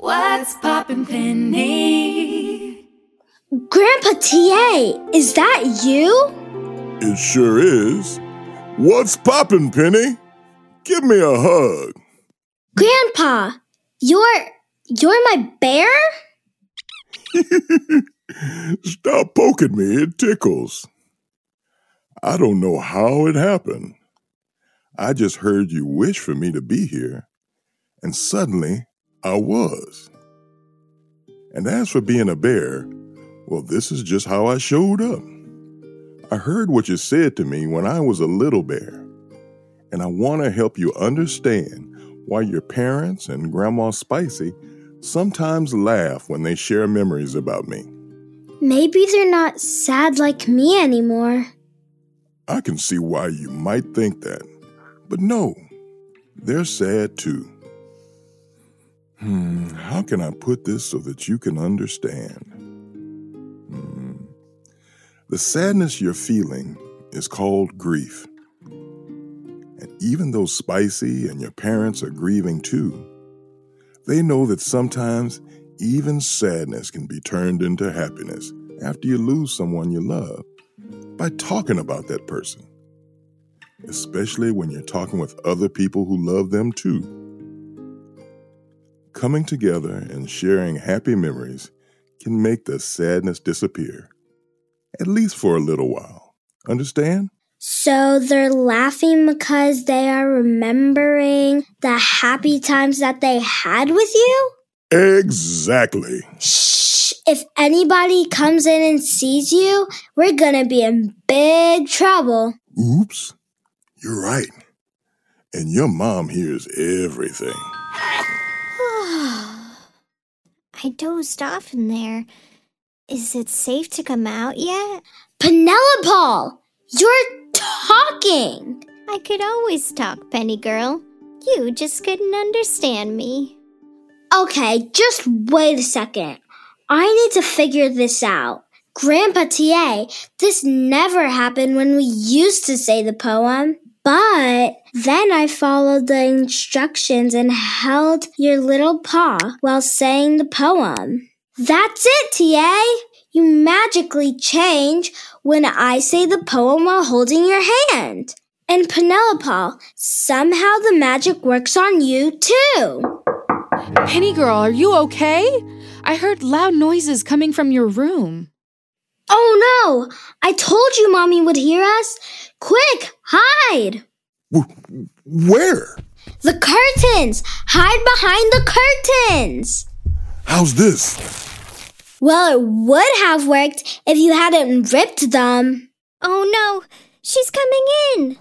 What's Poppin' Penny? Grandpa TA, is that you? It sure is. What's poppin', Penny? Give me a hug. Grandpa, you're my bear? Stop poking me, it tickles. I don't know how it happened. I just heard you wish for me to be here, and suddenly I was. And as for being a bear, well, this is just how I showed up. I heard what you said to me when I was a little bear, and I want to help you understand why your parents and Grandma Spicy sometimes laugh when they share memories about me. Maybe they're not sad like me anymore. I can see why you might think that, but no, they're sad too. How can I put this so that you can understand? The sadness you're feeling is called grief. And even though Spicy and your parents are grieving too, they know that sometimes even sadness can be turned into happiness after you lose someone you love by talking about that person, especially when you're talking with other people who love them too. Coming together and sharing happy memories can make the sadness disappear, at least for a little while. Understand? So they're laughing because they are remembering the happy times that they had with you? Exactly. Shh! If anybody comes in and sees you, we're gonna be in big trouble. Oops. You're right. And your mom hears everything. I dozed off in there. Is it safe to come out yet? Penelope, you're talking! I could always talk, Penny Girl. You just couldn't understand me. Okay, just wait a second. I need to figure this out. Grandpa TA, this never happened when we used to say the poem. But then I followed the instructions and held your little paw while saying the poem. That's it, TA! You magically change when I say the poem while holding your hand. And Penelope, somehow the magic works on you too. Penny Girl, are you okay? I heard loud noises coming from your room. Oh no! I told you Mommy would hear us. Quick, hide! Where? The curtains! Hide behind the curtains! How's this? Well, it would have worked if you hadn't ripped them. Oh no, she's coming in!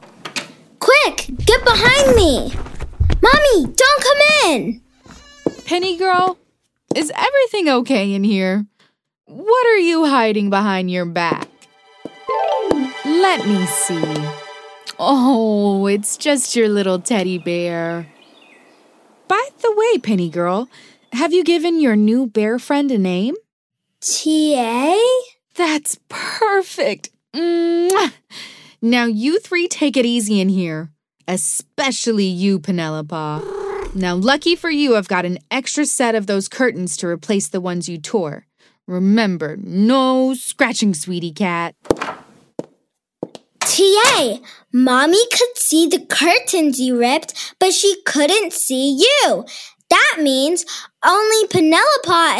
Quick, get behind me! Mommy, don't come in! Penny Girl, is everything okay in here? What are you hiding behind your back? Let me see. Oh, it's just your little teddy bear. By the way, Penny Girl, have you given your new bear friend a name? TA? That's perfect. Mwah! Now you three take it easy in here. Especially you, Penelope. Now, lucky for you, I've got an extra set of those curtains to replace the ones you tore. Remember, no scratching, sweetie cat. TA, Mommy could see the curtains you ripped, but she couldn't see you. That means only Penelope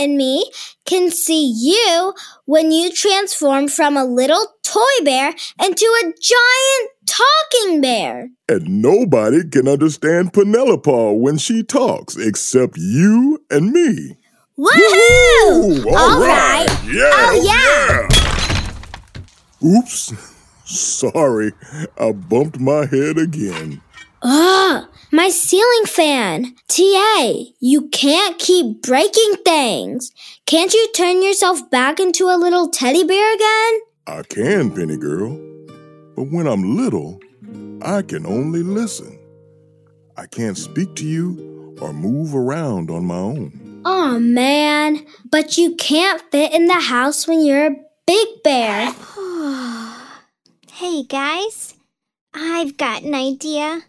and me can see you when you transform from a little toy bear into a giant talking bear. And nobody can understand Penelope when she talks except you and me. Woohoo! All right. Yeah, oh, yeah! Oops. Sorry. I bumped my head again. Ugh! My ceiling fan! TA, you can't keep breaking things. Can't you turn yourself back into a little teddy bear again? I can, Penny Girl. But when I'm little, I can only listen. I can't speak to you or move around on my own. Aw, man, but you can't fit in the house when you're a big bear. Hey, guys, I've got an idea.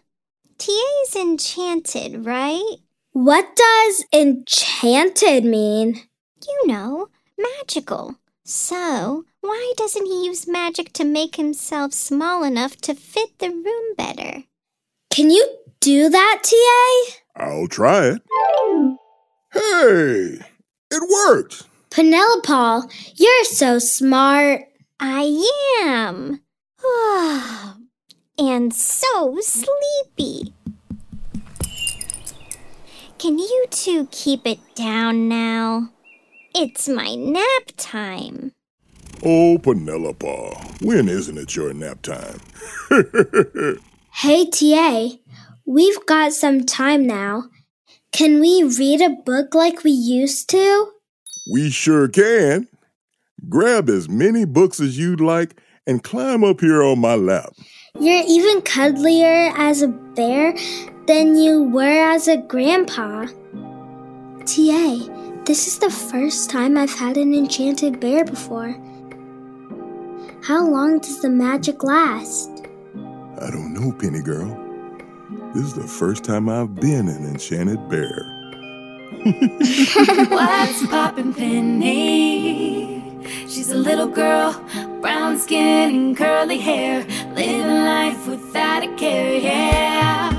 TA is enchanted, right? What does enchanted mean? You know, magical. So, why doesn't he use magic to make himself small enough to fit the room better? Can you do that, T.A.? I'll try it. Hey, it worked! Penelope, you're so smart. I am. And so sleepy. Can you two keep it down now? It's my nap time. Oh, Penelope, when isn't it your nap time? Hey, TA, we've got some time now. Can we read a book like we used to? We sure can. Grab as many books as you'd like and climb up here on my lap. You're even cuddlier as a bear than you were as a grandpa. TA, this is the first time I've had an enchanted bear before. How long does the magic last? I don't know, Penny Girl. This is the first time I've been an enchanted bear. What's poppin', Penny? She's a little girl, brown skin and curly hair, living life without a care, yeah.